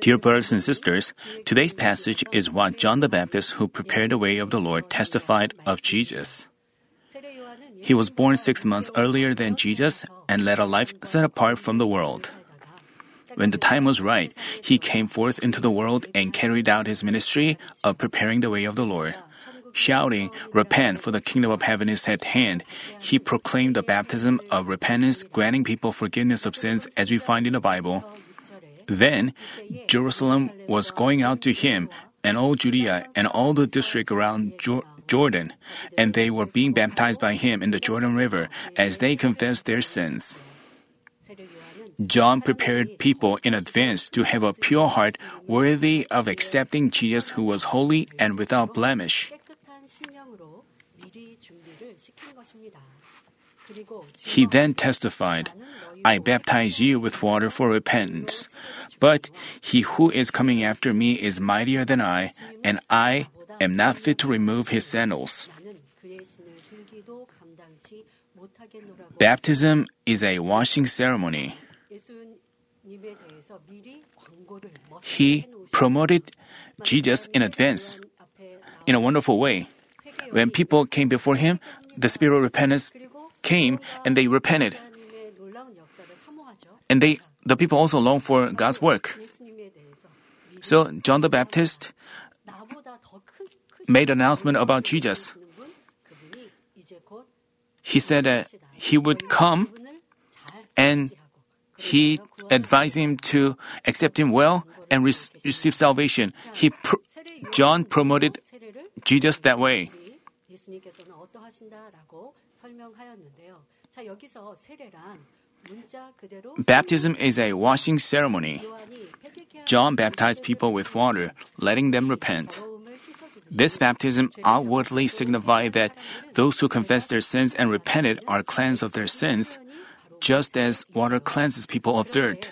Dear brothers and sisters, today's passage is what John the Baptist, who prepared the way of the Lord, testified of Jesus. He was born 6 months earlier than Jesus and led a life set apart from the world. When the time was right, he came forth into the world and carried out his ministry of preparing the way of the Lord. Shouting, "Repent, for the kingdom of heaven is at hand," he proclaimed the baptism of repentance, granting people forgiveness of sins as we find in the Bible. Then, Jerusalem was going out to him, and all Judea and all the district around Jordan, and they were being baptized by him in the Jordan River as they confessed their sins. John prepared people in advance to have a pure heart worthy of accepting Jesus, who was holy and without blemish. He then testified, "I baptize you with water for repentance, but he who is coming after me is mightier than I, and I am not fit to remove his sandals." Baptism is a washing ceremony. He promoted Jesus in advance in a wonderful way. When people came before him, the spirit of repentance came and they repented. And the people also longed for God's work. So John the Baptist made an announcement about Jesus. He said that he would come, and he advised him to accept him well and receive salvation. John promoted Jesus that way. Baptism is a washing ceremony. John baptized people with water, letting them repent. This baptism outwardly signified that those who confessed their sins and repented are cleansed of their sins, just as water cleanses people of dirt.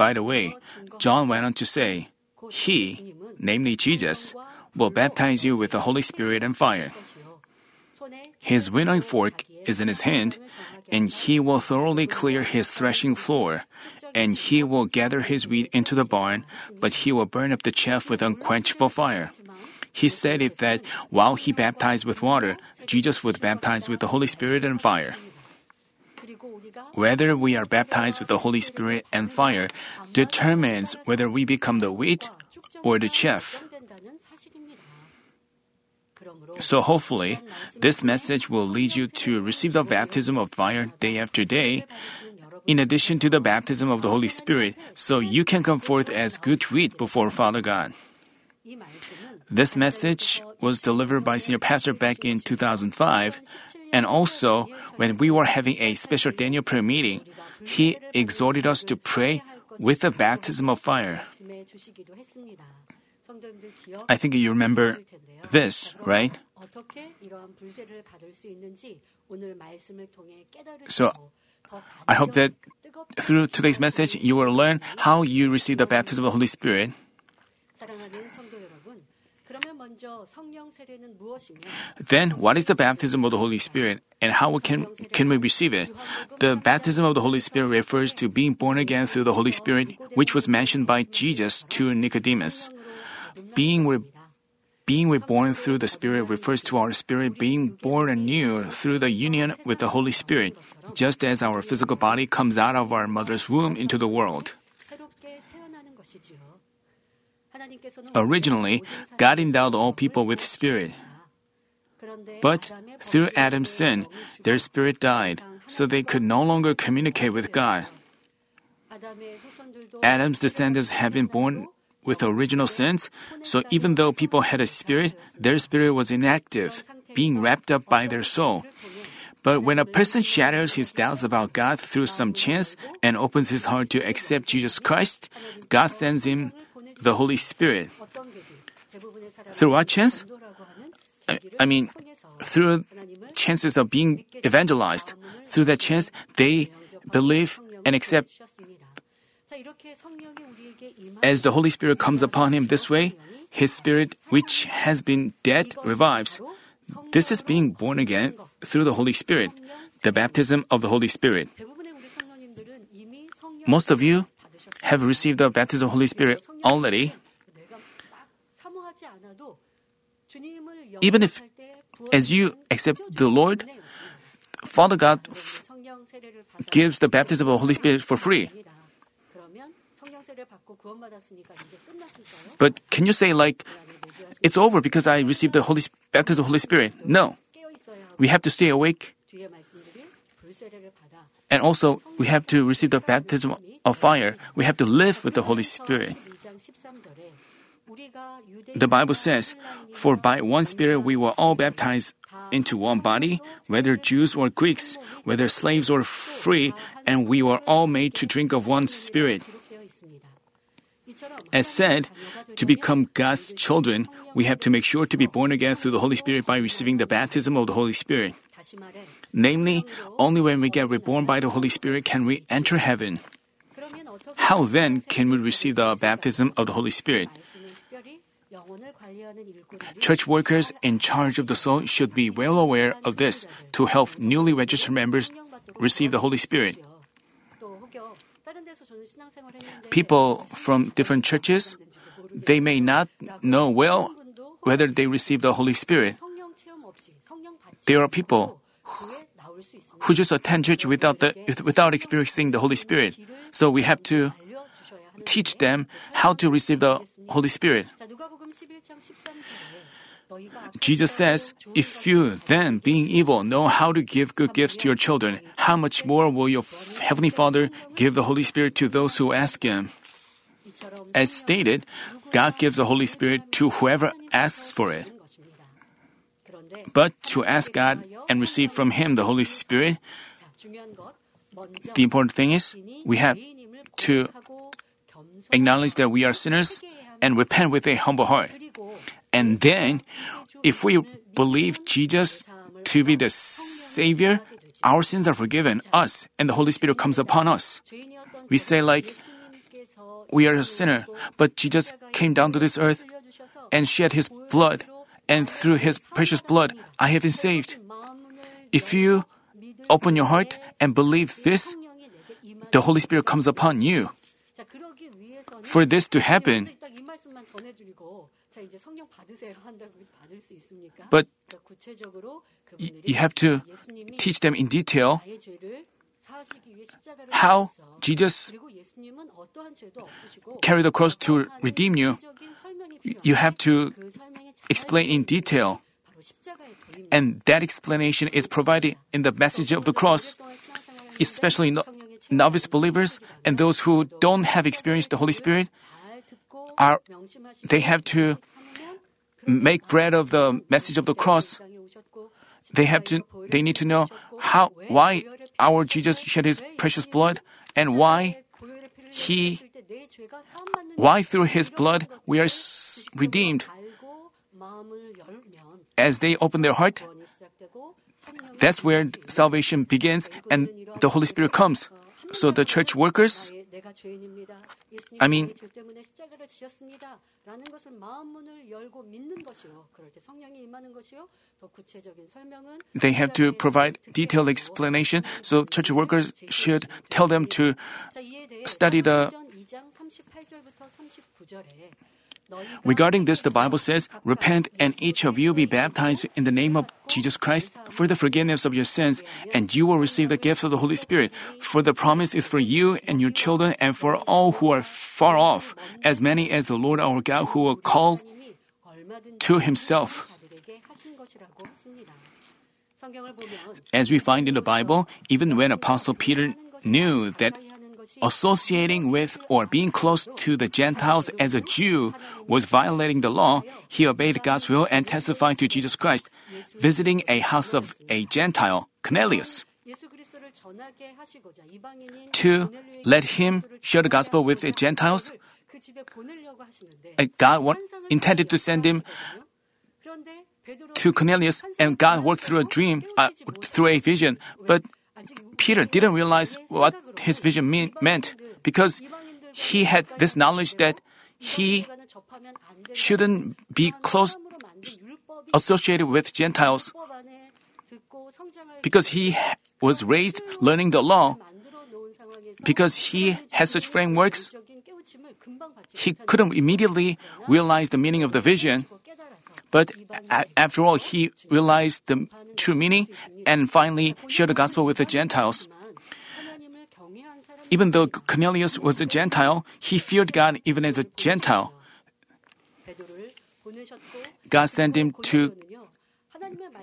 By the way, John went on to say, "He, namely Jesus, will baptize you with the Holy Spirit and fire. His winnowing fork is in his hand, and he will thoroughly clear his threshing floor, and he will gather his wheat into the barn, but he will burn up the chaff with unquenchable fire." He stated that while he baptized with water, Jesus would baptize with the Holy Spirit and fire. Whether we are baptized with the Holy Spirit and fire determines whether we become the wheat or the chaff. So hopefully, this message will lead you to receive the baptism of fire day after day, in addition to the baptism of the Holy Spirit, so you can come forth as good wheat before Father God. This message was delivered by Senior Pastor back in 2005, and also when we were having a special Daniel prayer meeting, he exhorted us to pray with the baptism of fire. I think you remember this, right? So, I hope that through today's message, you will learn how you receive the baptism of the Holy Spirit. Then, what is the baptism of the Holy Spirit, and how can we receive it? The baptism of the Holy Spirit refers to being born again through the Holy Spirit, which was mentioned by Jesus to Nicodemus. Being reborn through the Spirit refers to our spirit being born anew through the union with the Holy Spirit, just as our physical body comes out of our mother's womb into the world. Originally, God endowed all people with spirit. But through Adam's sin, their spirit died, so they could no longer communicate with God. Adam's descendants have been born with original sins, so even though people had a spirit, their spirit was inactive, being wrapped up by their soul. But when a person shatters his doubts about God through some chance and opens his heart to accept Jesus Christ, God sends him the Holy Spirit. Through what chance? I mean, through chances of being evangelized. Through that chance, they believe and accept. As the Holy Spirit comes upon him this way, his spirit, which has been dead, revives. This is being born again through the Holy Spirit, the baptism of the Holy Spirit. Most of you have received the baptism of the Holy Spirit already, even if as you accept the Lord, Father God gives the baptism of the Holy Spirit for free. But can you say like, it's over because I received the baptism of the Holy Spirit? No. We have to stay awake. And also, we have to receive the baptism of fire. We have to live with the Holy Spirit. The Bible says, "For by one Spirit we were all baptized into one body, whether Jews or Greeks, whether slaves or free, and we were all made to drink of one Spirit." As said, to become God's children, we have to make sure to be born again through the Holy Spirit by receiving the baptism of the Holy Spirit. Namely, only when we get reborn by the Holy Spirit can we enter heaven. How then can we receive the baptism of the Holy Spirit? Church workers in charge of the soul should be well aware of this to help newly registered members receive the Holy Spirit. People from different churches, they may not know well whether they receive the Holy Spirit. There are people who just attend church without experiencing the Holy Spirit. So we have to teach them how to receive the Holy Spirit. Jesus says, "If you then, being evil, know how to give good gifts to your children, how much more will your Heavenly Father give the Holy Spirit to those who ask Him?" As stated, God gives the Holy Spirit to whoever asks for it. But to ask God and receive from Him the Holy Spirit, the important thing is we have to acknowledge that we are sinners and repent with a humble heart. And then, if we believe Jesus to be the Savior, our sins are forgiven us, and the Holy Spirit comes upon us. We say like, we are a sinner, but Jesus came down to this earth and shed His blood, and through His precious blood, I have been saved. If you open your heart and believe this, the Holy Spirit comes upon you. For this to happen, but you have to teach them in detail how Jesus carried the cross to redeem you. You have to explain in detail. And that explanation is provided in the message of the cross, especially novice believers and those who don't have experienced the Holy Spirit. They have to make bread of the message of the cross. They need to know why our Jesus shed His precious blood and why through His blood we are redeemed. As they open their heart, that's where salvation begins and the Holy Spirit comes. So the church workers, they have to provide detailed explanation. So church workers should tell them to study the... Regarding this, the Bible says, "Repent and each of you be baptized in the name of Jesus Christ for the forgiveness of your sins, and you will receive the gift of the Holy Spirit. For the promise is for you and your children and for all who are far off, as many as the Lord our God who will call to Himself." As we find in the Bible, even when Apostle Peter knew that associating with or being close to the Gentiles as a Jew was violating the law, he obeyed God's will and testified to Jesus Christ, visiting a house of a Gentile, Cornelius, to let him share the gospel with the Gentiles. God intended to send him to Cornelius, and God worked through a vision, but Peter didn't realize what his vision meant because he had this knowledge that he shouldn't be associated with Gentiles because he was raised learning the law. Because he had such frameworks, he could have immediately realized the meaning of the vision. But after all, he realized the true meaning and finally shared the gospel with the Gentiles. Even though Cornelius was a Gentile, he feared God even as a Gentile. God sent him to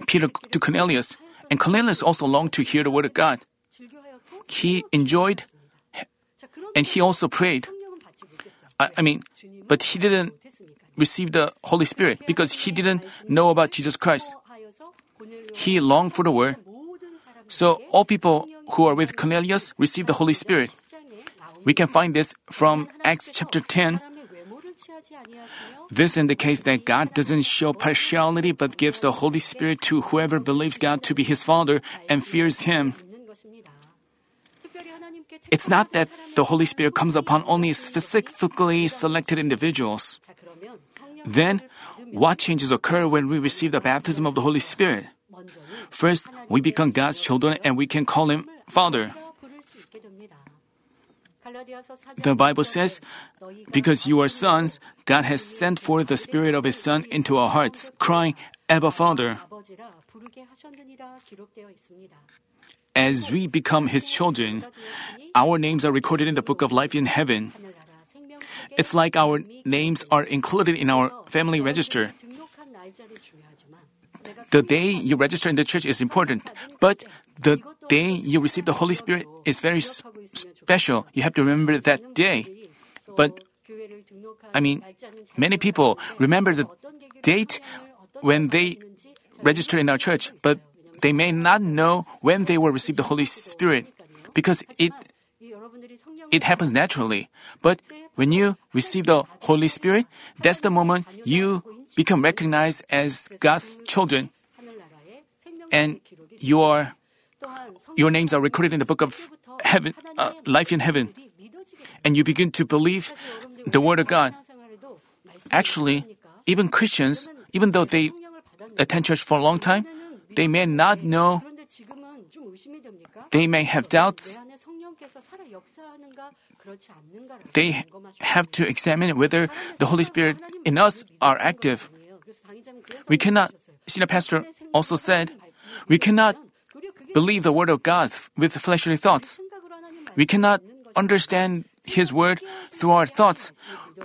Peter, to Cornelius, and Cornelius also longed to hear the word of God. He enjoyed and he also prayed. But he didn't receive the Holy Spirit because he didn't know about Jesus Christ. He longed for the word. So all people who are with Cornelius received the Holy Spirit. We can find this from Acts chapter 10. This indicates that God doesn't show partiality but gives the Holy Spirit to whoever believes God to be his Father and fears Him. It's not that the Holy Spirit comes upon only specifically selected individuals. Then, what changes occur when we receive the baptism of the Holy Spirit? First, we become God's children and we can call Him Father. The Bible says, "Because you are sons, God has sent forth the Spirit of His Son into our hearts, crying, 'Abba, Father.'" As we become His children, our names are recorded in the Book of Life in heaven. It's like our names are included in our family register. The day you register in the church is important, but the day you receive the Holy Spirit is very special. You have to remember that day. But, many people remember the date when they register in our church, but they may not know when they will receive the Holy Spirit because it happens naturally. But when you receive the Holy Spirit, that's the moment you become recognized as God's children. And your names are recorded in the Book of Heaven, Life in Heaven. And you begin to believe the Word of God. Actually, even Christians, even though they attend church for a long time, they may not know, they may have doubts. They have to examine whether the Holy Spirit in us are active. We cannot, Senior Pastor also said, we cannot believe the Word of God with fleshly thoughts. We cannot understand His Word through our thoughts.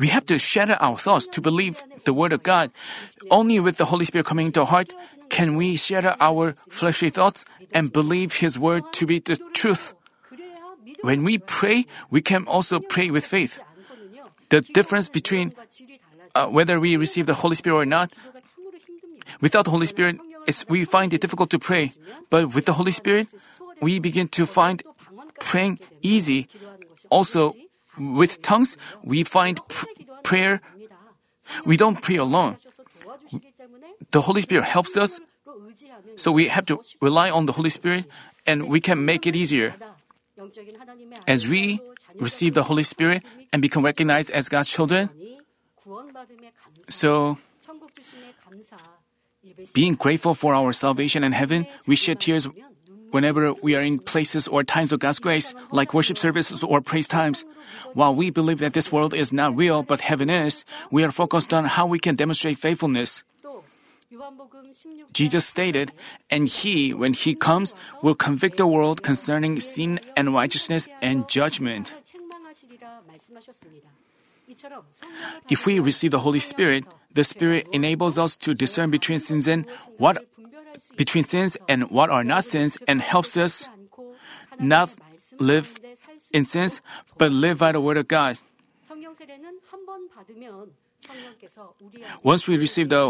We have to shatter our thoughts to believe the Word of God. Only with the Holy Spirit coming into our heart can we shatter our fleshly thoughts and believe His Word to be the truth. When we pray, we can also pray with faith. The difference between whether we receive the Holy Spirit or not, without the Holy Spirit, we find it difficult to pray. But with the Holy Spirit, we begin to find praying easy. Also, with tongues, we find prayer. We don't pray alone. The Holy Spirit helps us, so we have to rely on the Holy Spirit, and we can make it easier. As we receive the Holy Spirit and become recognized as God's children, so being grateful for our salvation in heaven, we shed tears whenever we are in places or times of God's grace, like worship services or praise times. While we believe that this world is not real but heaven is, we are focused on how we can demonstrate faithfulness. Jesus stated, "And He, when He comes, will convict the world concerning sin and righteousness and judgment." If we receive the Holy Spirit, the Spirit enables us to discern between sins and what are not sins, and helps us not live in sins but live by the Word of God. Once we receive the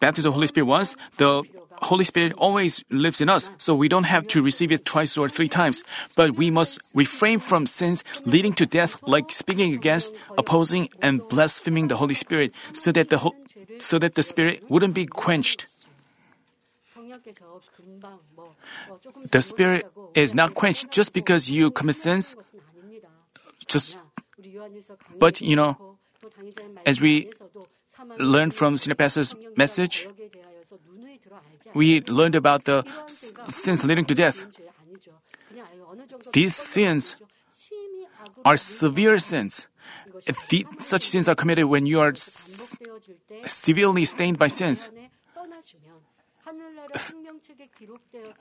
baptism of the Holy Spirit once, the Holy Spirit always lives in us, so we don't have to receive it twice or three times. But we must refrain from sins leading to death, like speaking against, opposing, and blaspheming the Holy Spirit, so that the Spirit wouldn't be quenched. The Spirit is not quenched just because you commit sins. As we learned from Sina Pastor's message, we learned about the sins leading to death. These sins are severe sins. such sins are committed when you are severely stained by sins.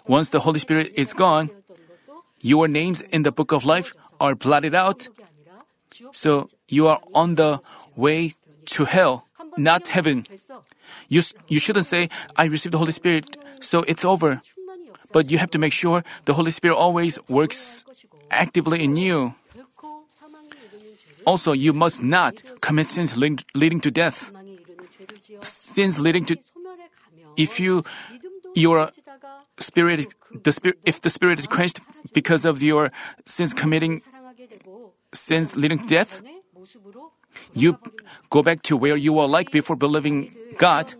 Once the Holy Spirit is gone, your names in the book of life are blotted out. So you are on the way to hell, not heaven. You shouldn't say, I received the Holy Spirit, so it's over. But you have to make sure the Holy Spirit always works actively in you. Also, you must not commit sins leading to death. Sins leading to... If the spirit is quenched because of your sins leading to death, you go back to where you were like before believing God.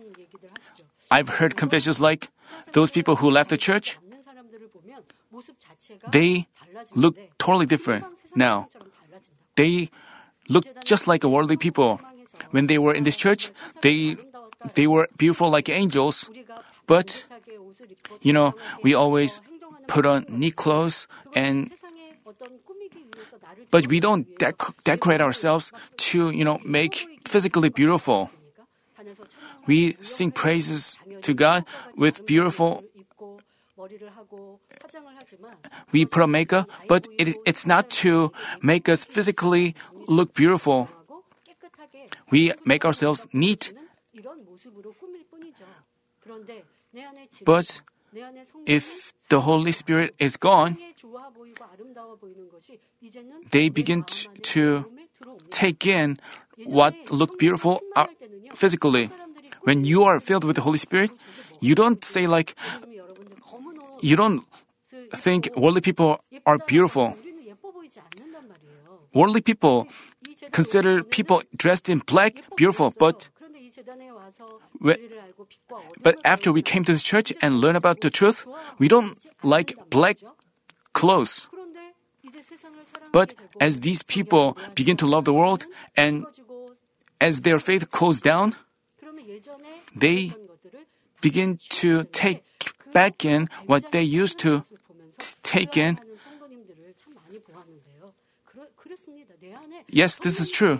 I've heard confessions like those people who left the church, they look totally different now. They look just like worldly people. When they were in this church, they were beautiful like angels. But, we always put on neat clothes but we don't decorate ourselves to, make physically beautiful. We sing praises to God with beautiful. We put on makeup, but it's not to make us physically look beautiful. We make ourselves neat. But if the Holy Spirit is gone, they begin to take in what looked beautiful physically. When you are filled with the Holy Spirit, you don't think worldly people are beautiful. Worldly people consider people dressed in black beautiful, but after we came to the church and learned about the truth, we don't like black clothes. But as these people begin to love the world and as their faith goes down, they begin to take back in what they used to take in. Yes, this is true.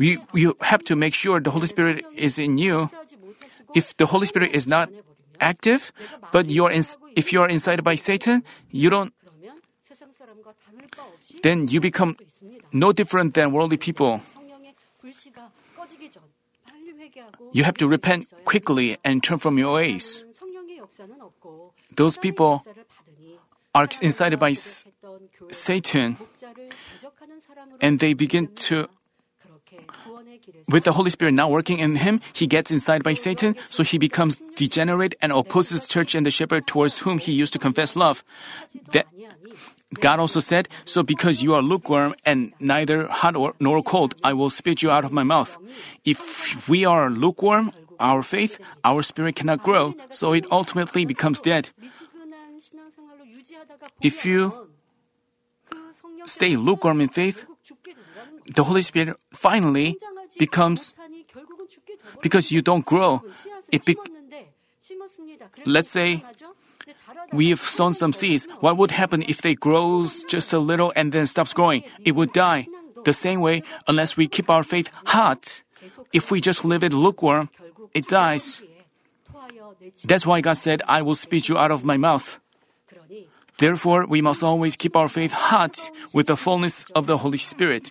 You have to make sure the Holy Spirit is in you. If the Holy Spirit is not active, but if you are incited by Satan, then you become no different than worldly people. You have to repent quickly and turn from your ways. Those people are incited by Satan, and they begin to. With the Holy Spirit not working in him, he gets incited by Satan, so he becomes degenerate and opposes the church and the shepherd towards whom he used to confess love. That God also said, so because you are lukewarm and neither hot nor cold, I will spit you out of my mouth. If we are lukewarm, our faith, our spirit cannot grow, so it ultimately becomes dead. If you stay lukewarm in faith, the Holy Spirit finally becomes, because you don't grow, let's say we've sown some seeds. What would happen if they grow just a little and then stops growing? It would die. The same way, unless we keep our faith hot, if we just leave it lukewarm, it dies. That's why God said, I will spit you out of my mouth. Therefore, we must always keep our faith hot with the fullness of the Holy Spirit.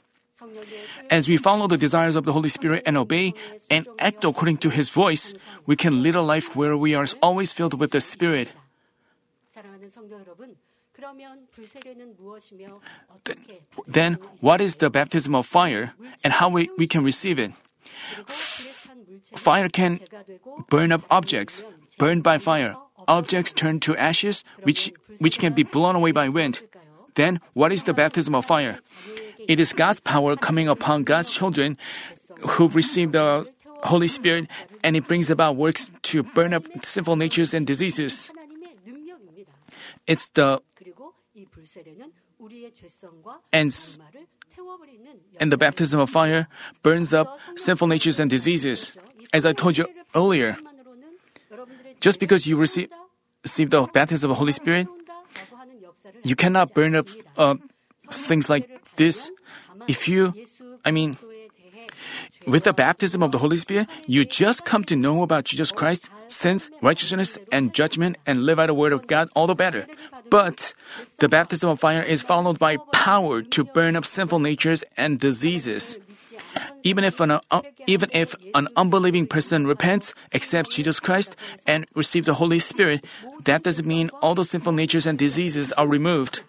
As we follow the desires of the Holy Spirit and obey and act according to His voice, we can live a life where we are always filled with the Spirit. Then, what is the baptism of fire and how we can receive it? Fire can burn up objects. Burned by fire, objects turn to ashes, which can be blown away by wind. Then, what is the baptism of fire? It is God's power coming upon God's children who receive the Holy Spirit, and it brings about works to burn up sinful natures and diseases. And the baptism of fire burns up sinful natures and diseases. As I told you earlier, just because you receive the baptism of the Holy Spirit, you cannot burn up things like this. with the baptism of the Holy Spirit, you just come to know about Jesus Christ, sins, righteousness, and judgment, and live out the Word of God all the better. But the baptism of fire is followed by power to burn up sinful natures and diseases. Even if an unbelieving person repents, accepts Jesus Christ, and receives the Holy Spirit, that doesn't mean all the sinful natures and diseases are removed.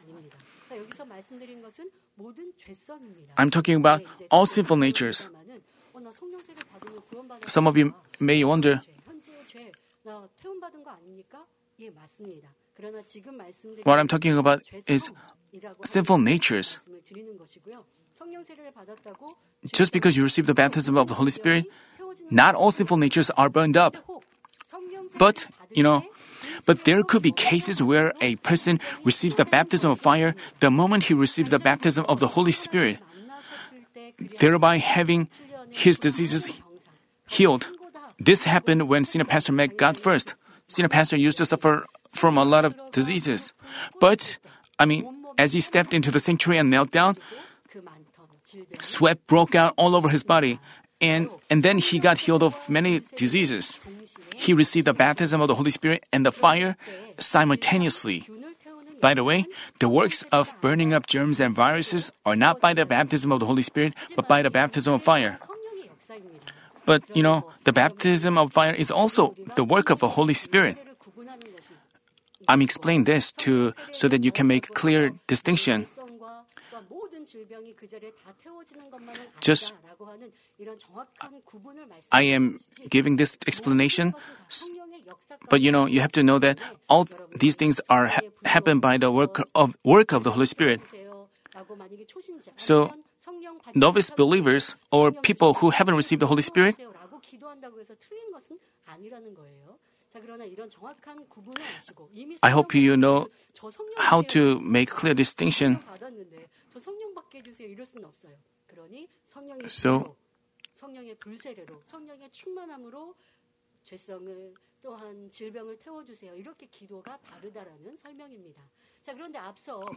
I'm talking about all sinful natures. Some of you may wonder, what I'm talking about is sinful natures. Just because you receive the baptism of the Holy Spirit, not all sinful natures are burned up. But there could be cases where a person receives the baptism of fire the moment he receives the baptism of the Holy Spirit, thereby having his diseases healed. This happened when Senior Pastor met God first. Senior Pastor used to suffer from a lot of diseases. But, as he stepped into the sanctuary and knelt down, sweat broke out all over his body, and then he got healed of many diseases. He received the baptism of the Holy Spirit and the fire simultaneously. By the way, the works of burning up germs and viruses are not by the baptism of the Holy Spirit, but by the baptism of fire. But, the baptism of fire is also the work of the Holy Spirit. I'm explaining this so that you can make clear distinction. I am giving this explanation, but you have to know that all these things are happen by the work of the Holy Spirit. So, novice believers or people who haven't received the Holy Spirit, I hope you know how to make clear distinction. So,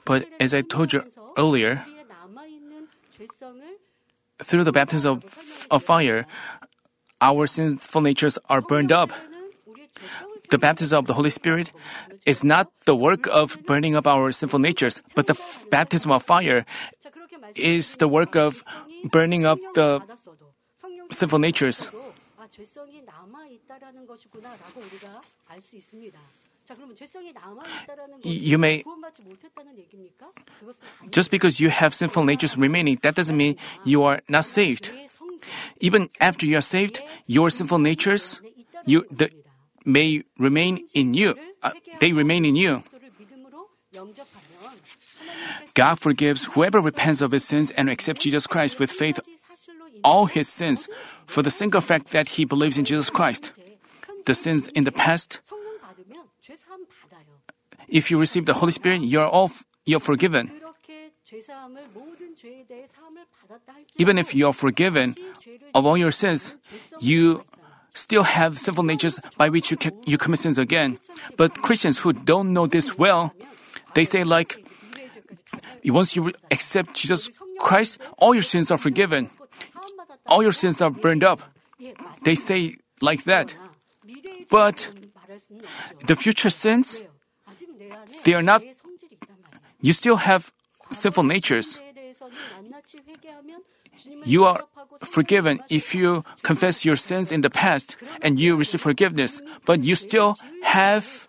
but as I told you earlier, through the baptism of fire, our sinful natures are burned up. The baptism of the Holy Spirit is not the work of burning up our sinful natures, but the baptism of fire is the work of burning up the sinful natures. Just because you have sinful natures remaining, that doesn't mean you are not saved. Even after you are saved, your sinful natures may remain in you. They remain in you. God forgives whoever repents of his sins and accepts Jesus Christ with faith all his sins for the single fact that he believes in Jesus Christ. The sins in the past, if you receive the Holy Spirit, you're forgiven. Even if you're forgiven of all your sins, you still have sinful natures by which you commit sins again. But Christians who don't know this well, they say once you accept Jesus Christ, all your sins are forgiven. All your sins are burned up. They say like that. But the future sins, they are not, you still have sinful natures. You are forgiven if you confess your sins in the past and you receive forgiveness, but you still have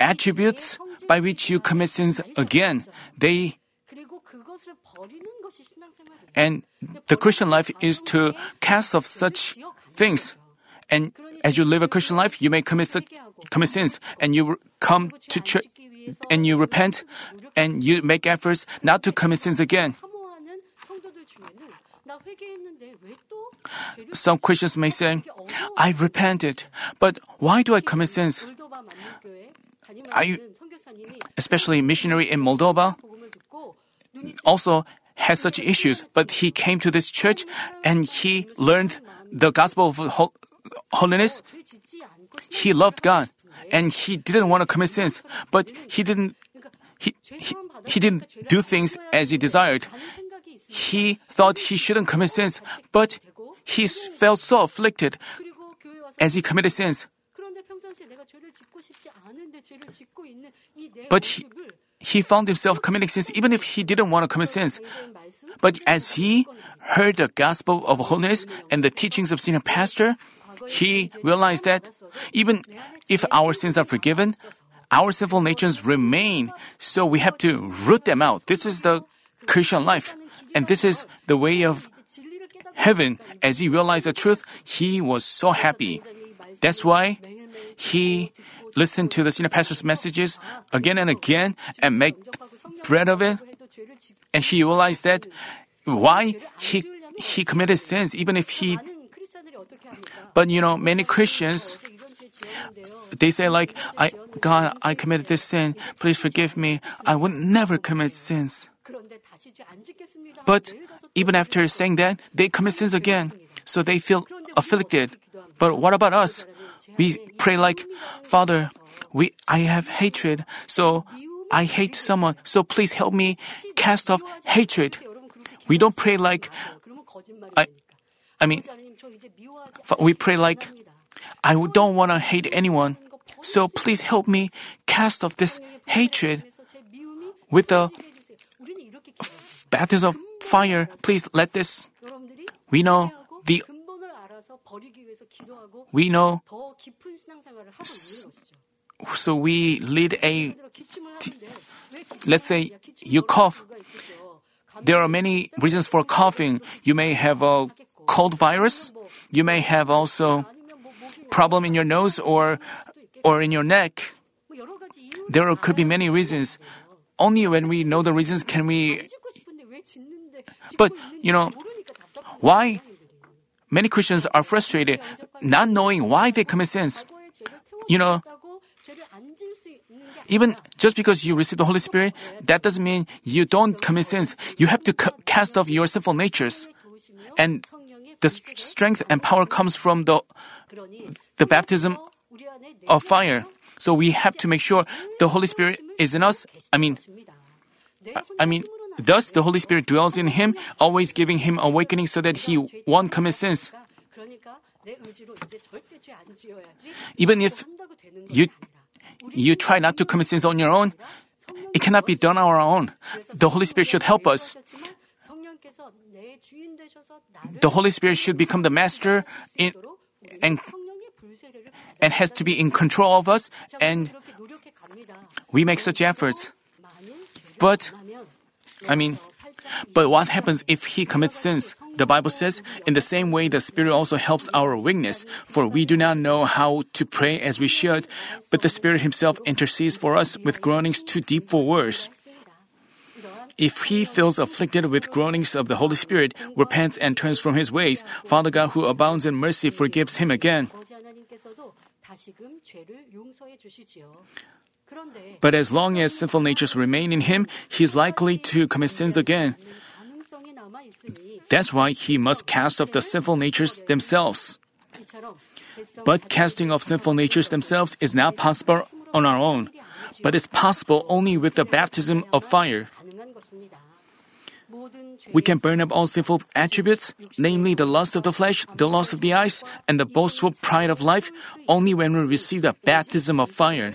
attributes by which you commit sins again. And the Christian life is to cast off such things. And as you live a Christian life, you may commit sins, and you come to church, and you repent, and you make efforts not to commit sins again. Some Christians may say, I repented, but why do I commit sins? Especially missionary in Moldova also has such issues, but he came to this church and he learned the gospel of holiness. He loved God and he didn't want to commit sins, but he didn't do things as he desired. He thought he shouldn't commit sins, but he felt so afflicted as he committed sins. But he found himself committing sins even if he didn't want to commit sins. But as he heard the gospel of holiness and the teachings of Senior Pastor, he realized that even if our sins are forgiven, our sinful natures remain, so we have to root them out. This is the Christian life, and this is the way of heaven. As he realized the truth, he was so happy. That's why he listened to the Senior Pastor's messages again and again and made bread of it. And he realized that why he committed sins, even if he... But many Christians, they say like, God, I committed this sin. Please forgive me. I would never commit sins. But even after saying that, they commit sins again. So they feel afflicted. But what about us? We pray like, Father, I have hatred, so I hate someone, so please help me cast off hatred. We don't pray like, we pray like, I don't want to hate anyone, so please help me cast off this hatred with the baptism of fire. Please let this. We know. So we lead a... Let's say you cough. There are many reasons for coughing. You may have a cold virus. You may have also problem in your nose or in your neck. There could be many reasons. Only when we know the reasons can we... But, why... Many Christians are frustrated, not knowing why they commit sins. Even just because you receive the Holy Spirit, that doesn't mean you don't commit sins. You have to cast off your sinful natures. And the strength and power comes from the baptism of fire. So we have to make sure the Holy Spirit is in us. Thus, the Holy Spirit dwells in him, always giving him awakening so that he won't commit sins. Even if you try not to commit sins on your own, it cannot be done on our own. The Holy Spirit should help us. The Holy Spirit should become the master and has to be in control of us, and we make such efforts. But what happens if he commits sins? The Bible says, in the same way, the Spirit also helps our weakness, for we do not know how to pray as we should, but the Spirit himself intercedes for us with groanings too deep for words. If he feels afflicted with groanings of the Holy Spirit, repents and turns from his ways, Father God, who abounds in mercy, forgives him again. But as long as sinful natures remain in him, he is likely to commit sins again. That's why he must cast off the sinful natures themselves. But casting off sinful natures themselves is not possible on our own, but is possible only with the baptism of fire. We can burn up all sinful attributes, namely the lust of the flesh, the lust of the eyes, and the boastful pride of life, only when we receive the baptism of fire.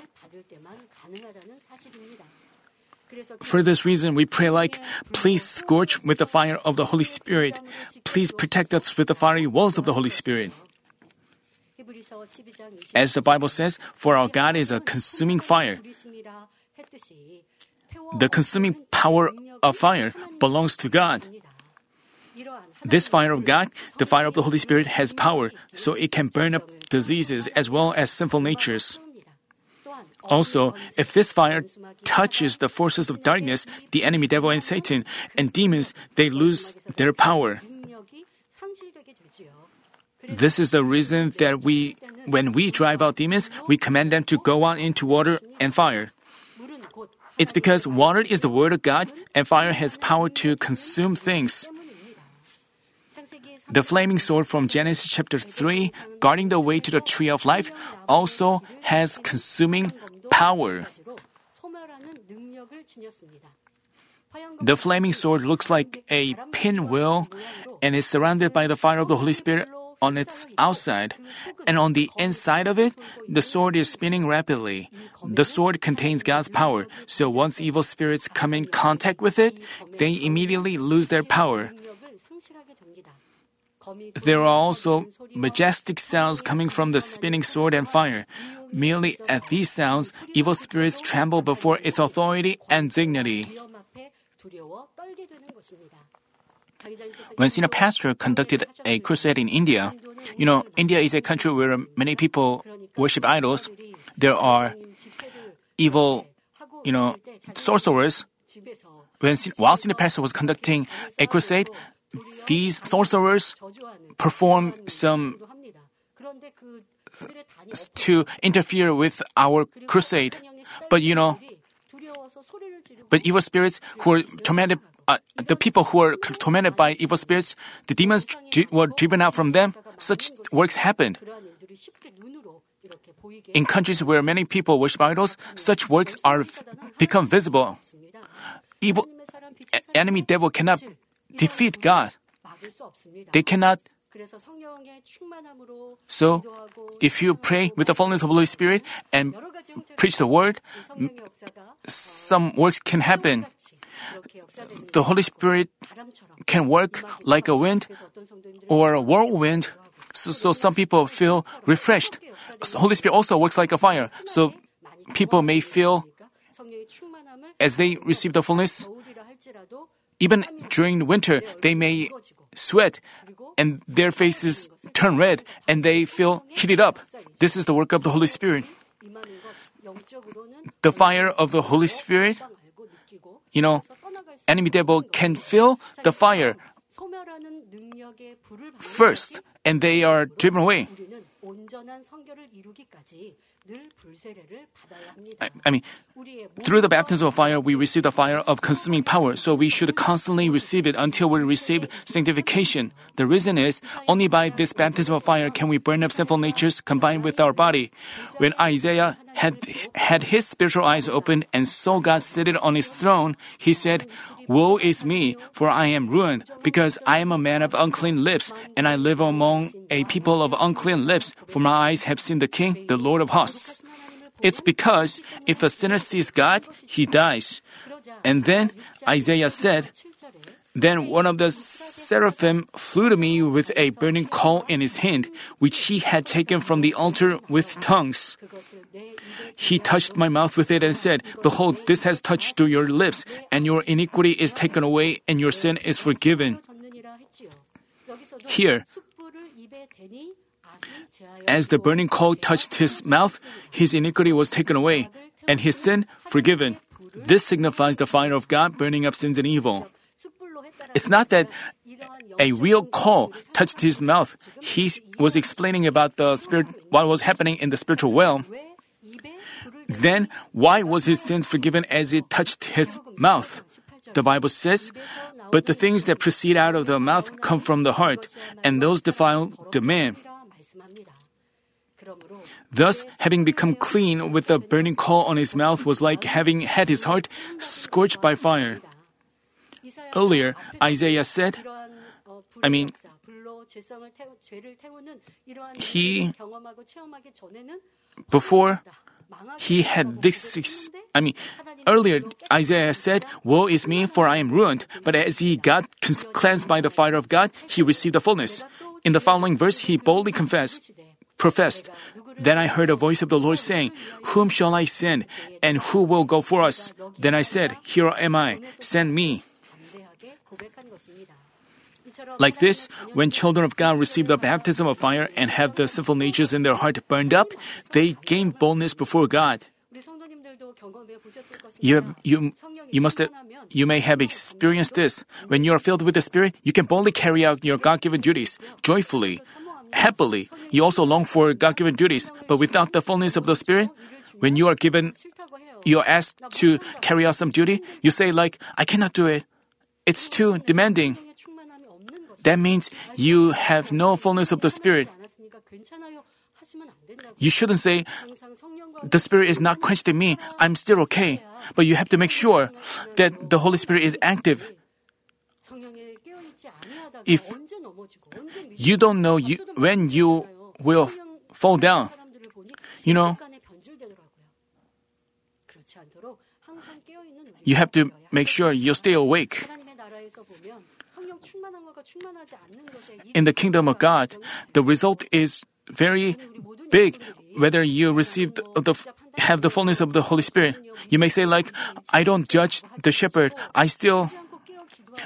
For this reason, we pray like, please scorch with the fire of the Holy Spirit. Please protect us with the fiery walls of the Holy Spirit. As the Bible says, for our God is a consuming fire. The consuming power of fire belongs to God. This fire of God, the fire of the Holy Spirit, has power, so it can burn up diseases as well as sinful natures. Also, if this fire touches the forces of darkness, the enemy devil and Satan, and demons, they lose their power. This is the reason that when we drive out demons, we command them to go out into water and fire. It's because water is the Word of God, and fire has power to consume things. The flaming sword from Genesis chapter 3, guarding the way to the tree of life, also has consuming power. The flaming sword looks like a pinwheel and is surrounded by the fire of the Holy Spirit on its outside, and on the inside of it, the sword is spinning rapidly. The sword contains God's power, so once evil spirits come in contact with it, they immediately lose their power. There are also majestic sounds coming from the spinning sword and fire. Merely at these sounds, evil spirits tremble before its authority and dignity. When Senior Pastor conducted a crusade in India, India is a country where many people worship idols. There are evil, sorcerers. While Senior Pastor was conducting a crusade, these sorcerers performed some to interfere with our crusade. But evil spirits who are tormented, the people who are tormented by evil spirits, the demons were driven out from them. Such works happened. In countries where many people worship idols, such works become visible. Evil enemy devil cannot defeat God. They cannot. So, if you pray with the fullness of the Holy Spirit and preach the word, some works can happen. The Holy Spirit can work like a wind or a whirlwind, so some people feel refreshed. The Holy Spirit also works like a fire, so people may feel as they receive the fullness. Even during winter, they may sweat and their faces turn red and they feel heated up. This is the work of the Holy Spirit. The fire of the Holy Spirit, enemy devil can feel the fire first and they are driven away. Through the baptism of fire, we receive the fire of consuming power, so we should constantly receive it until we receive sanctification. The reason is, only by this baptism of fire can we burn up sinful natures combined with our body. When Isaiah had his spiritual eyes opened and saw God seated on his throne, he said, "Woe is me, for I am ruined, because I am a man of unclean lips, and I live among a people of unclean lips, for my eyes have seen the King, the Lord of hosts." It's because if a sinner sees God, he dies. And then Isaiah said, "Then one of the seraphim flew to me with a burning coal in his hand, which he had taken from the altar with tongues. He touched my mouth with it and said, 'Behold, this has touched to your lips, and your iniquity is taken away, and your sin is forgiven.'" Here, as the burning coal touched his mouth, his iniquity was taken away, and his sin forgiven. This signifies the fire of God burning up sins and evil. It's not that a real coal touched his mouth. He was explaining about the spirit, what was happening in the spiritual realm. Then, why was his sin forgiven as it touched his mouth? The Bible says, "But the things that proceed out of the mouth come from the heart, and those defile the man." Thus, having become clean with the burning coal on his mouth was like having had his heart scorched by fire. Earlier, Isaiah said, earlier Isaiah said, "Woe is me, for I am ruined." But as he got cleansed by the fire of God, he received the fullness. In the following verse, he boldly professed, "Then I heard a voice of the Lord saying, 'Whom shall I send, and who will go for us?' Then I said, 'Here am I, send me.'" Like this, when children of God receive the baptism of fire and have the sinful natures in their heart burned up, they gain boldness before God. You may have experienced this. When you are filled with the Spirit, you can boldly carry out your God-given duties, joyfully, happily. You also long for God-given duties, but without the fullness of the Spirit, when you are asked to carry out some duty, you say like, "I cannot do it. It's too demanding." That means you have no fullness of the Spirit. You shouldn't say, the Spirit is not quenched in me, I'm still okay. But you have to make sure that the Holy Spirit is active. If you don't know when you will fall down, you have to make sure you stay awake. In the kingdom of God, the result is very big, whether you have the fullness of the Holy Spirit. You may say like, I don't judge the shepherd,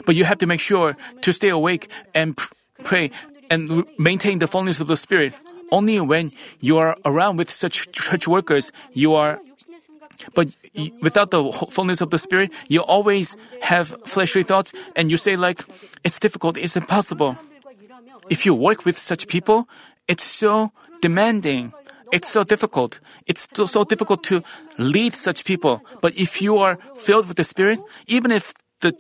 but you have to make sure to stay awake and pray and maintain the fullness of the Spirit. Only when you are around with such church workers, but without the fullness of the Spirit, you always have fleshly thoughts and you say like, it's difficult, it's impossible. If you work with such people, it's so demanding. It's so difficult. It's so difficult to lead such people. But if you are filled with the Spirit, even if the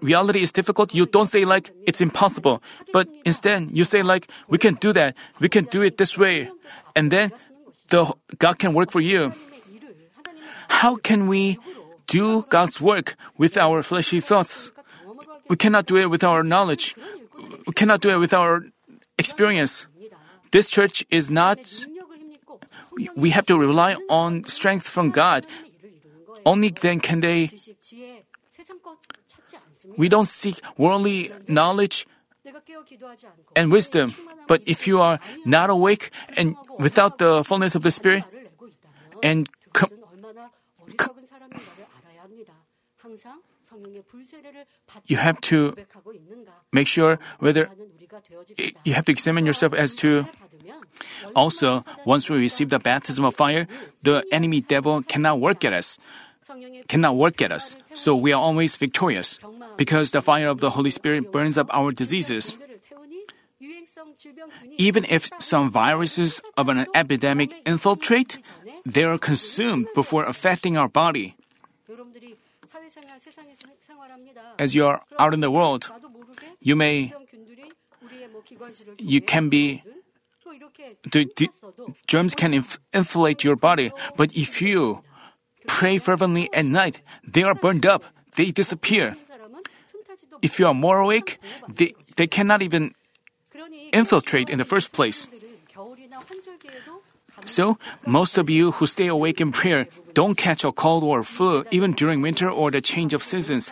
reality is difficult, you don't say like, it's impossible. But instead, you say like, we can do that. We can do it this way. And then God can work for you. How can we do God's work with our fleshly thoughts? We cannot do it with our knowledge. We cannot do it with our experience. This church is not... We have to rely on strength from God. Only then can they... We don't seek worldly knowledge and wisdom. But if you are not awake and without the fullness of the Spirit, and you have to make sure whether you have to examine yourself as to. Also, once we receive the baptism of fire, the enemy devil cannot work at us. So we are always victorious because the fire of the Holy Spirit burns up our diseases. Even if some viruses of an epidemic infiltrate, they are consumed before affecting our body. As you are out in the world, germs can infiltrate your body. But if you pray fervently at night, they are burned up. They disappear. If you are more awake, they cannot even infiltrate in the first place. So, most of you who stay awake in prayer don't catch a cold or flu even during winter or the change of seasons.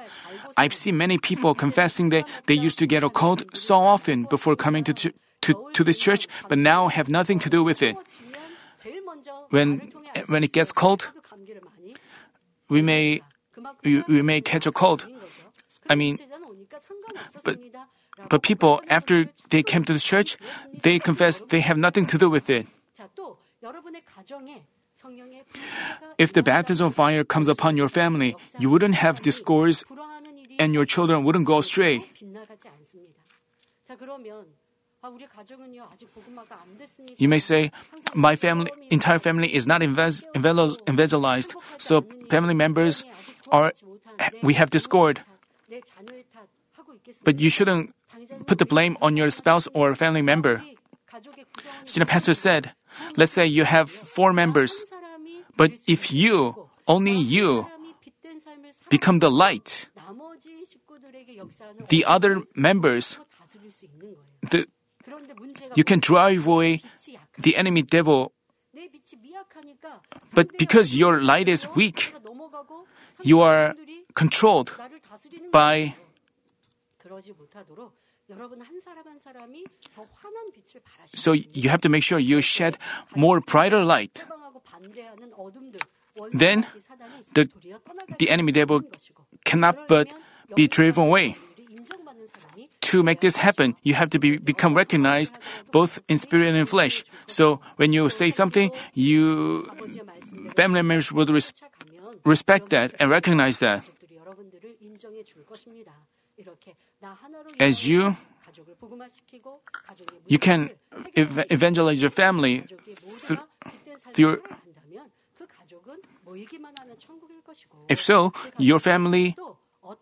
I've seen many people confessing that they used to get a cold so often before coming to this church, but now have nothing to do with it. When it gets cold, we may catch a cold. But people, after they came to the church, they confess they have nothing to do with it. If the baptism of fire comes upon your family, you wouldn't have discords and your children wouldn't go astray. You may say, my entire family is not evangelized, so family members we have discord. But you shouldn't put the blame on your spouse or family member. Senior Pastor said, let's say you have 4 members, but if only you, become the light, the other members, you can drive away the enemy devil. But because your light is weak, you are controlled by... So you have to make sure you shed more brighter light. Then the enemy devil cannot but be driven away. To make this happen, you have to become recognized both in spirit and in flesh. So when you say something, family members would respect that and recognize that. As you can evangelize your family through. If so, your family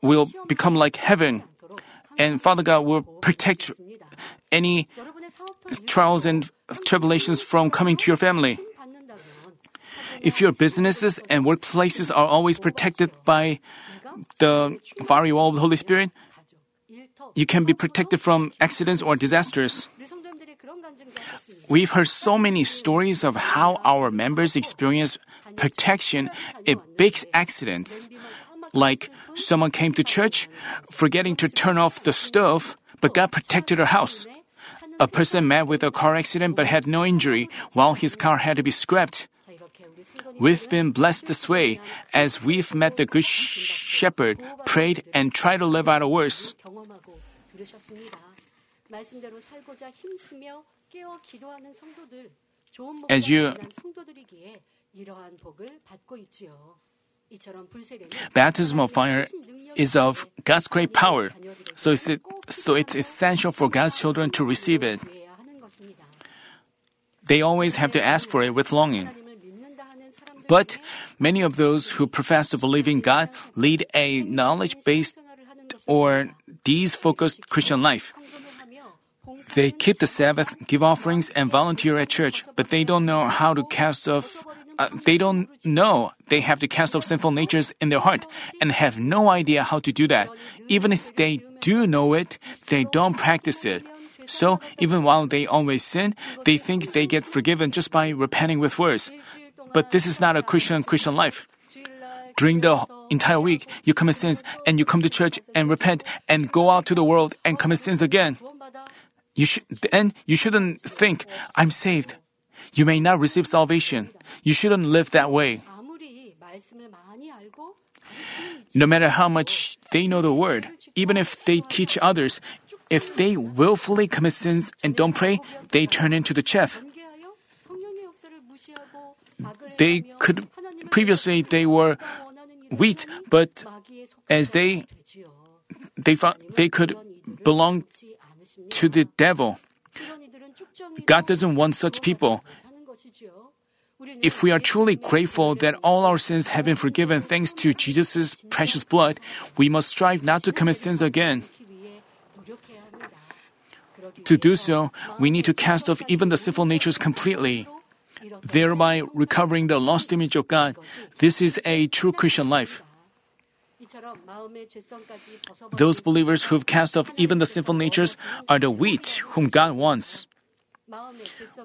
will become like heaven, and Father God will protect any trials and tribulations from coming to your family. If your businesses and workplaces are always protected by the fiery wall of the Holy Spirit, you can be protected from accidents or disasters. We've heard so many stories of how our members experience protection in big accidents. Like someone came to church forgetting to turn off the stove, but God protected her house. A person met with a car accident but had no injury, while his car had to be scrapped. We've been blessed this way as we've met the Good Shepherd, prayed, and tried to live our words. As you Baptism of fire is of God's great power, so it's essential for God's children to receive it. They always have to ask for it with longing. But many of those who profess to believe in God lead a knowledge-based or deeds-focused Christian life. They keep the Sabbath, give offerings, and volunteer at church, but they don't know how to cast off. They don't know they have to cast off sinful natures in their heart and have no idea how to do that. Even if they do know it, they don't practice it. So, even while they always sin, they think they get forgiven just by repenting with words. But this is not a Christian life. During the entire week, you commit sins and you come to church and repent and go out to the world and commit sins again. You shouldn't think, I'm saved. You may not receive salvation. You shouldn't live that way. No matter how much they know the word, even if they teach others, if they willfully commit sins and don't pray, they turn into the chaff. Previously they were wheat, but as they could belong to the devil. God doesn't want such people. If we are truly grateful that all our sins have been forgiven thanks to Jesus' precious blood, we must strive not to commit sins again. To do so, we need to cast off even the sinful natures completely, thereby recovering the lost image of God. This is a true Christian life. Those believers who've cast off even the sinful natures are the wheat whom God wants.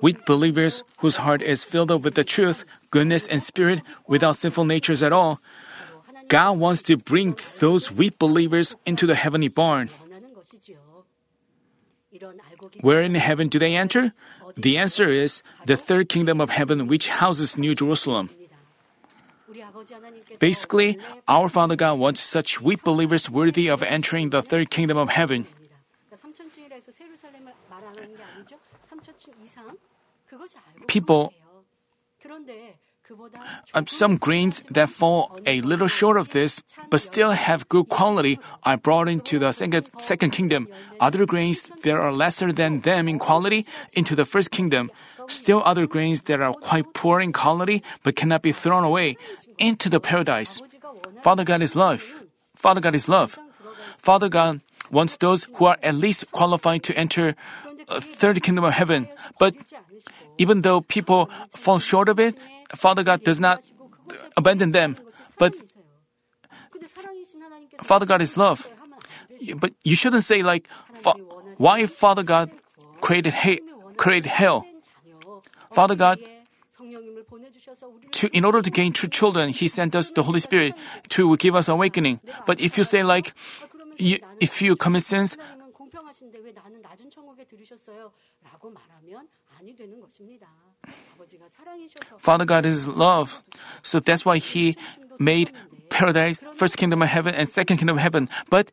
Wheat believers whose heart is filled up with the truth, goodness, and spirit without sinful natures at all. God wants to bring those wheat believers into the heavenly barn. Where in heaven do they enter? The answer is the third kingdom of heaven, which houses New Jerusalem. Basically, our Father God wants such weak believers worthy of entering the third kingdom of heaven. Some grains that fall a little short of this but still have good quality are brought into the second kingdom. Other grains that are lesser than them in quality into the first kingdom. Still other grains that are quite poor in quality but cannot be thrown away into the paradise. Father God is love. Father God is love. Father God wants those who are at least qualified to enter third kingdom of heaven. But even though people fall short of it, Father God does not abandon them. But Father God is love. But you shouldn't say like, why Father God created hell? Father God, in order to gain true children, He sent us the Holy Spirit to give us awakening. But if you say like, if you commit sins, Father God is love. So that's why He made paradise, first kingdom of heaven, and second kingdom of heaven. But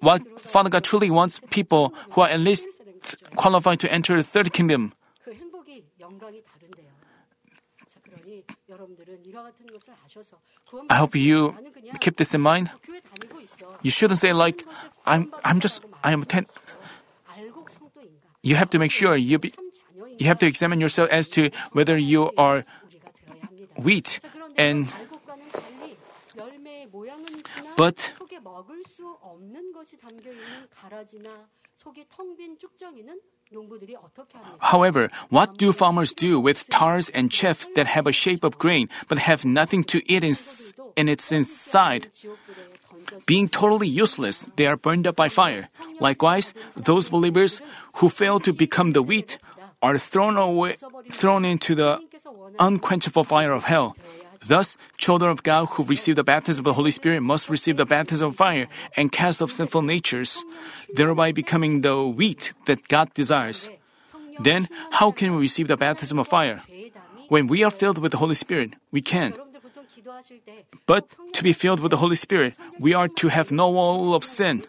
what Father God truly wants people who are at least qualified to enter the third kingdom. I hope you keep this in mind. You shouldn't say like, you have to make sure you have to examine yourself as to whether you are wheat but However, what do farmers do with tars and chaff that have a shape of grain but have nothing to eat in its inside? Being totally useless, they are burned up by fire. Likewise, those believers who fail to become the wheat are thrown into the unquenchable fire of hell. Thus, children of God who receive the baptism of the Holy Spirit must receive the baptism of fire and cast off sinful natures, thereby becoming the wheat that God desires. Then, how can we receive the baptism of fire? When we are filled with the Holy Spirit, we can. But to be filled with the Holy Spirit, we are to have no wall of sin.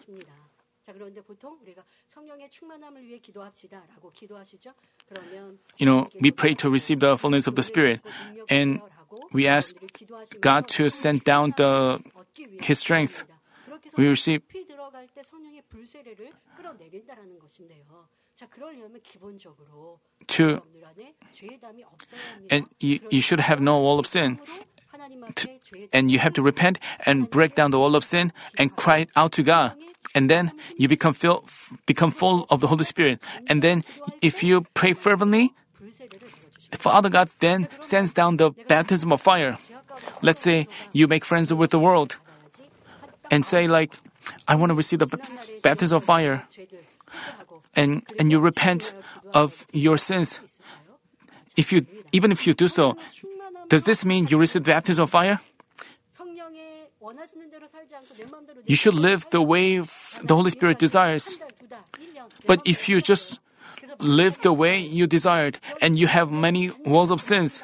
We pray to receive the fullness of the Spirit, and we ask God to send down His strength. We receive. And you should have no wall of sin. And you have to repent and break down the wall of sin and cry out to God. And then you become full of the Holy Spirit. And then if you pray fervently, Father God then sends down the baptism of fire. Let's say you make friends with the world and say like, I want to receive the baptism of fire. And you repent of your sins. Even if you do so, does this mean you receive the baptism of fire? You should live the way the Holy Spirit desires. But if you just live the way you desired and you have many walls of sins,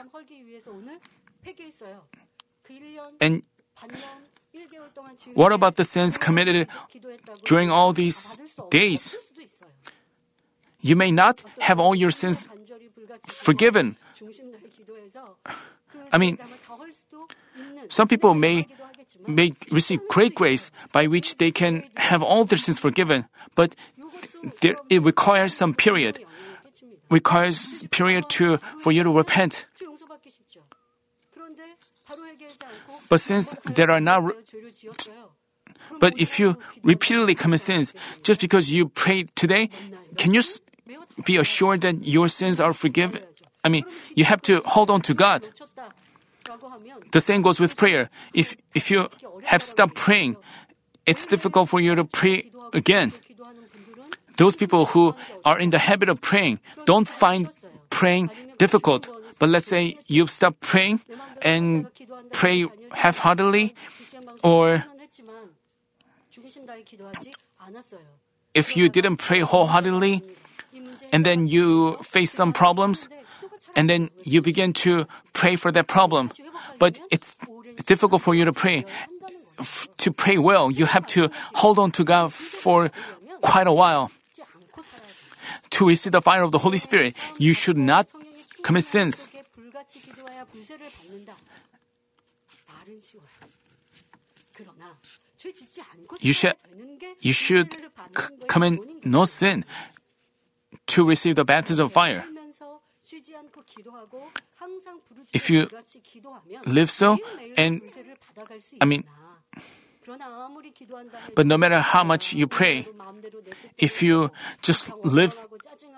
and what about the sins committed during all these days? You may not have all your sins forgiven. Some people may receive great grace by which they can have all their sins forgiven, but it requires some period. Requires period for you to repent. But since there are not. But if you repeatedly commit sins, just because you prayed today, can you be assured that your sins are forgiven? You have to hold on to God. The same goes with prayer. If you have stopped praying, it's difficult for you to pray again. Those people who are in the habit of praying don't find praying difficult. But let's say you've stopped praying and pray half-heartedly, or if you didn't pray wholeheartedly and then you face some problems, and then you begin to pray for that problem. But it's difficult for you to pray. To pray well, you have to hold on to God for quite a while. To receive the fire of the Holy Spirit, you should not commit sins. You should commit no sin to receive the baptism of fire. If you live so, but no matter how much you pray, if you just live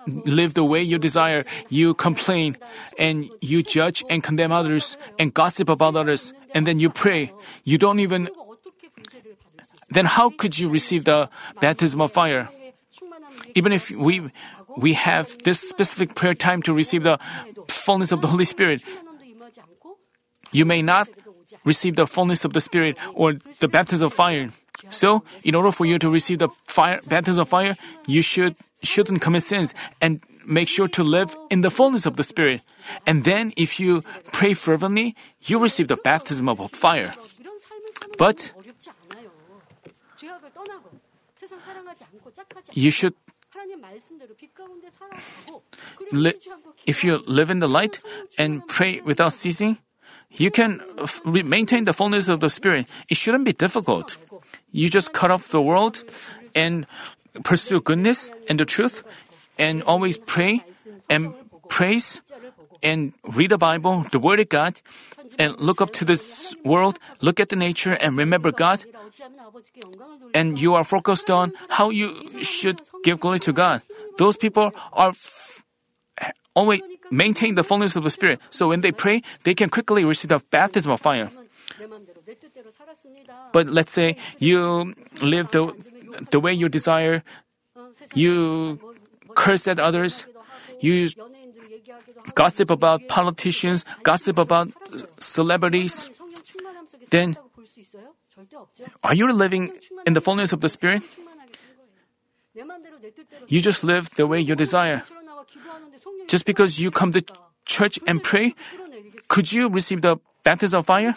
the way you desire, you complain and you judge and condemn others and gossip about others, and then you pray, then how could you receive the baptism of fire? Even if we have this specific prayer time to receive the fullness of the Holy Spirit, you may not receive the fullness of the Spirit or the baptism of fire. So, in order for you to receive the baptism of fire, you shouldn't commit sins and make sure to live in the fullness of the Spirit. And then, if you pray fervently, you receive the baptism of fire. But you should. If you live in the light and pray without ceasing, you can maintain the fullness of the Spirit. It shouldn't be difficult. You just cut off the world and pursue goodness and the truth, and always pray and praise and read the Bible, the Word of God, and look up to this world, look at the nature, and remember God. And you are focused on how you should give glory to God. those people are always maintain the fullness of the Spirit. So when they pray, they can quickly receive the baptism of fire. But let's say you live the way you desire, you curse at others, you gossip about politicians, gossip about celebrities, then are you living in the fullness of the Spirit? You just live the way you desire. Just because you come to church and pray, could you receive the baptism of fire?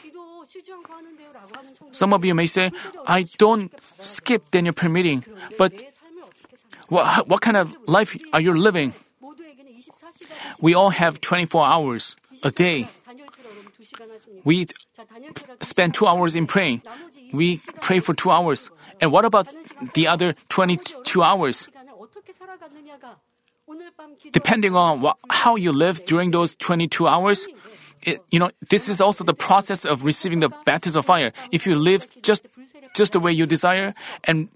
Some of you may say, I don't skip Daniel prayer meeting, but what kind of life are you living? We all have 24 hours a day. We spend 2 hours in praying. We pray for 2 hours. And what about the other 22 hours? Depending on how you live during those 22 hours, this is also the process of receiving the baptism of fire. If you live just the way you desire, and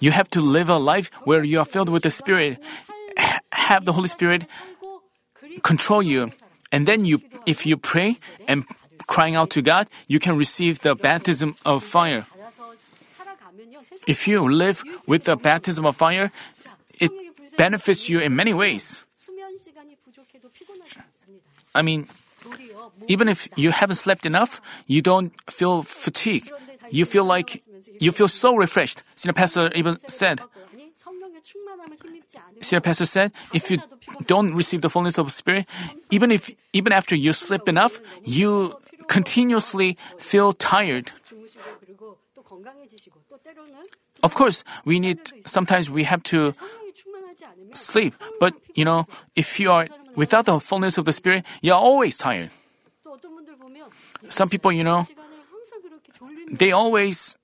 you have to live a life where you are filled with the Spirit, have the Holy Spirit control you. And then if you pray and crying out to God, you can receive the baptism of fire. If you live with the baptism of fire, it benefits you in many ways. I mean, even if you haven't slept enough, you don't feel fatigued. You feel like you feel so refreshed. Senior Pastor said, if you don't receive the fullness of the Spirit, even after you sleep enough, you continuously feel tired. Of course, sometimes we have to sleep, but if you are without the fullness of the Spirit, you are always tired. Some people, they always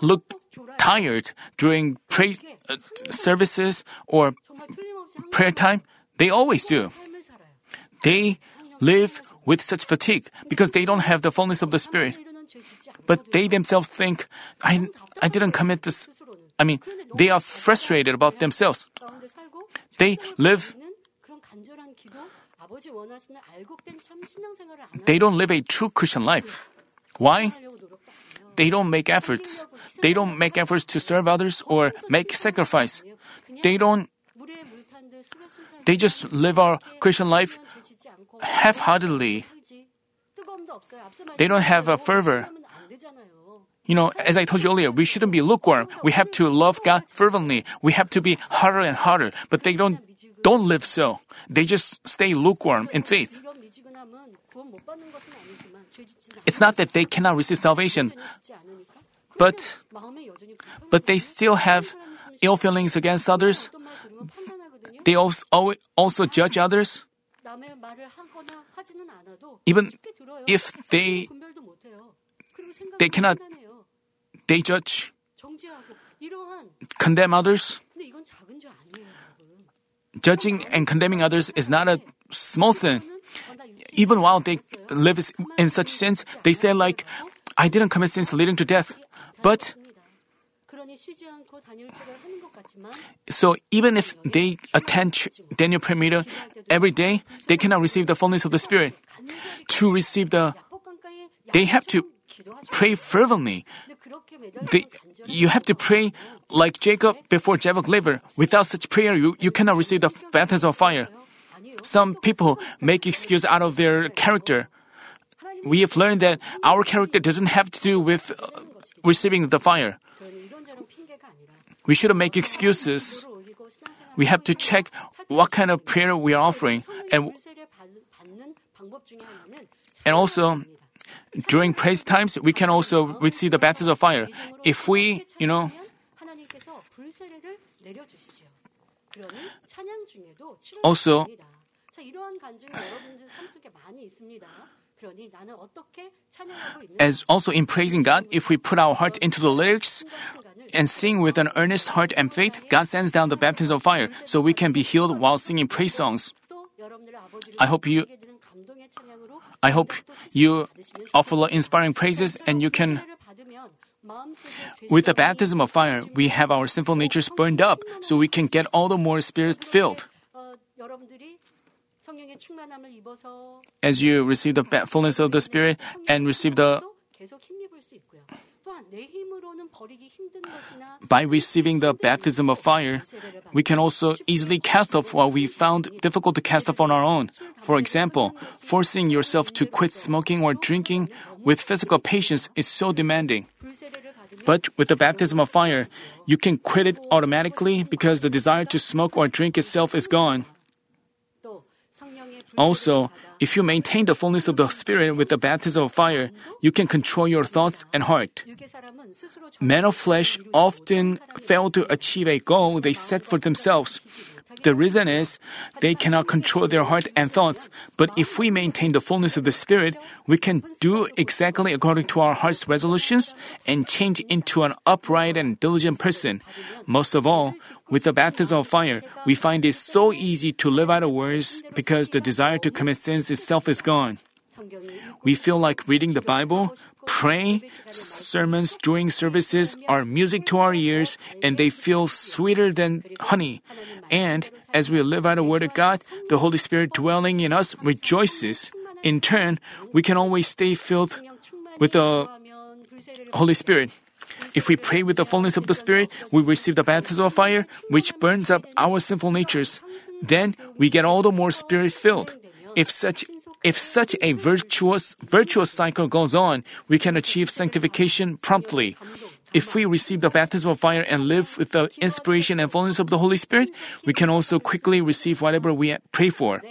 look tired during prayer services or prayer time. They always do. They live with such fatigue because they don't have the fullness of the Spirit. But they themselves think, I didn't commit this. I mean, they are frustrated about themselves. They don't live a true Christian life. Why? They don't make efforts. They don't make efforts to serve others or make sacrifice. They just live our Christian life half-heartedly. They don't have a fervor. As I told you earlier, we shouldn't be lukewarm. We have to love God fervently. We have to be harder and harder. But they don't live so. They just stay lukewarm in faith. It's not that they cannot receive salvation, but they still have ill feelings against others. They also judge others. Even if they cannot, they judge, condemn others. Judging and condemning others is not a small sin. Even while they live in such sins, they say like, I didn't commit sins leading to death. But, so even if they attend Daniel prayer meeting every day, they cannot receive the fullness of the Spirit. To receive they have to pray fervently. You have to pray like Jacob before Jacob labored. Without such prayer, you cannot receive the baptism of fire. Some people make excuse out of their character. We have learned that our character doesn't have to do with receiving the fire. We shouldn't make excuses. We have to check what kind of prayer we are offering. And also, during praise times, we can also receive the baptism of fire. If we, also, as also in praising God, if we put our heart into the lyrics and sing with an earnest heart and faith, God sends down the baptism of fire so we can be healed while singing praise songs. I hope you offer inspiring praises and you can With the baptism of fire, we have our sinful natures burned up so we can get all the more Spirit-filled. As you receive the fullness of the Spirit and receive the... By receiving the baptism of fire, we can also easily cast off what we found difficult to cast off on our own. For example, forcing yourself to quit smoking or drinking with physical patience is so demanding. But with the baptism of fire, you can quit it automatically because the desire to smoke or drink itself is gone. Also, if you maintain the fullness of the Spirit with the baptism of fire, you can control your thoughts and heart. Men of flesh often fail to achieve a goal they set for themselves. The reason is they cannot control their heart and thoughts, but if we maintain the fullness of the Spirit, we can do exactly according to our heart's resolutions and change into an upright and diligent person. Most of all, with the baptism of fire, we find it so easy to live out of words because the desire to commit sins itself is gone. We feel like reading the Bible, praying, sermons during services are music to our ears, and they feel sweeter than honey. And as we live out the Word of God, the Holy Spirit dwelling in us rejoices. In turn, we can always stay filled with the Holy Spirit. If we pray with the fullness of the Spirit, we receive the baptism of fire, which burns up our sinful natures. Then we get all the more Spirit-filled. If such a virtuous cycle goes on, we can achieve sanctification promptly. If we receive the baptism of fire and live with the inspiration and fullness of the Holy Spirit, we can also quickly receive whatever we pray for.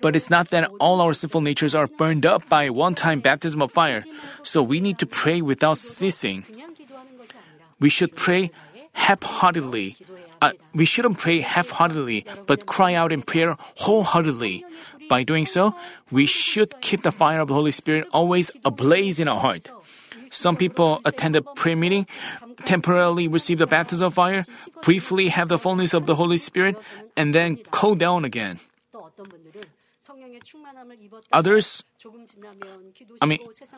But it's not that all our sinful natures are burned up by one-time baptism of fire, so we need to pray without ceasing. We should pray half-heartedly. We shouldn't pray half-heartedly, but cry out in prayer wholeheartedly. By doing so, we should keep the fire of the Holy Spirit always ablaze in our heart. Some people attend a prayer meeting, temporarily receive the baptism of fire, briefly have the fullness of the Holy Spirit, and then cool down again.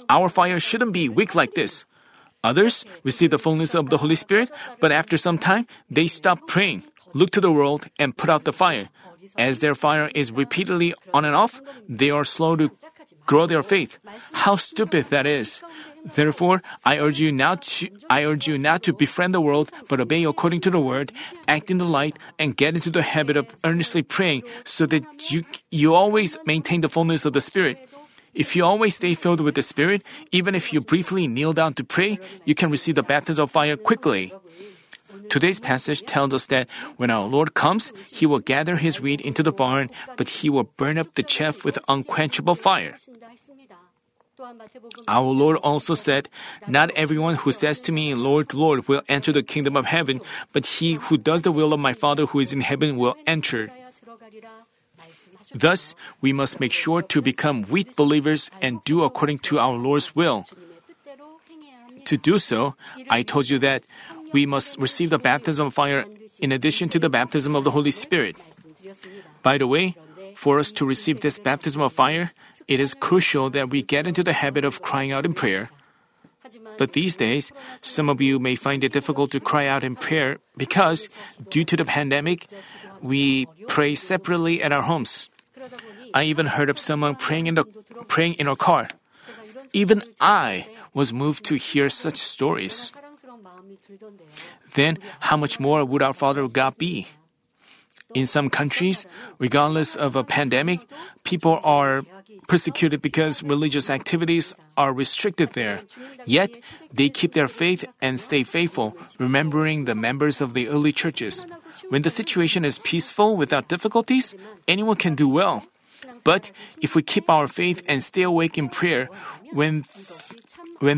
Our fire shouldn't be weak like this. Others receive the fullness of the Holy Spirit, but after some time, they stop praying, look to the world, and put out the fire. As their fire is repeatedly on and off, they are slow to grow their faith. How stupid that is! Therefore, I urge you not to befriend the world, but obey according to the word, act in the light, and get into the habit of earnestly praying, so that you always maintain the fullness of the Spirit. If you always stay filled with the Spirit, even if you briefly kneel down to pray, you can receive the baptism of fire quickly. Today's passage tells us that when our Lord comes, He will gather His wheat into the barn, but He will burn up the chaff with unquenchable fire. Our Lord also said, "Not everyone who says to me, 'Lord, Lord,' will enter the kingdom of heaven, but he who does the will of my Father who is in heaven will enter." Thus, we must make sure to become wheat believers and do according to our Lord's will. To do so, I told you that we must receive the baptism of fire in addition to the baptism of the Holy Spirit. By the way, for us to receive this baptism of fire, it is crucial that we get into the habit of crying out in prayer. But these days, some of you may find it difficult to cry out in prayer because, due to the pandemic, we pray separately at our homes. I even heard of someone praying in her car. Even I was moved to hear such stories. Then, how much more would our Father God be? In some countries, regardless of a pandemic, people are persecuted because religious activities are restricted there. Yet, they keep their faith and stay faithful, remembering the members of the early churches. When the situation is peaceful without difficulties, anyone can do well. But if we keep our faith and stay awake in prayer, when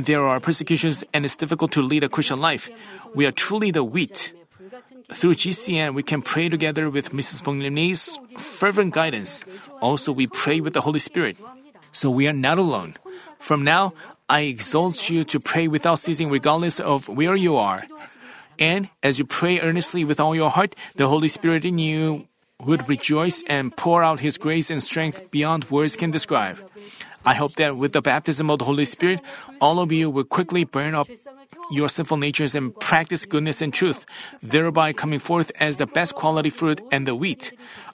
there are persecutions and it's difficult to lead a Christian life, we are truly the wheat. Through GCN, we can pray together with Mrs. Bong Lim-ni's fervent guidance. Also, we pray with the Holy Spirit. So we are not alone. From now, I exhort you to pray without ceasing regardless of where you are. And as you pray earnestly with all your heart, the Holy Spirit in you would rejoice and pour out His grace and strength beyond words can describe. I hope that with the baptism of the Holy Spirit, all of you will quickly burn up your sinful natures and practice goodness and truth, thereby coming forth as the best quality fruit and the wheat.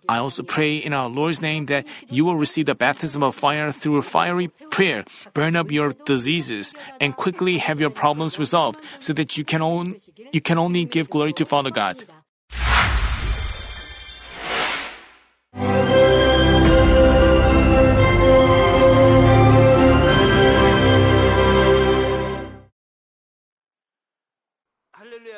I also pray in our Lord's name that you will receive the baptism of fire through fiery prayer, burn up your diseases, and quickly have your problems resolved so that you can only give glory to Father God.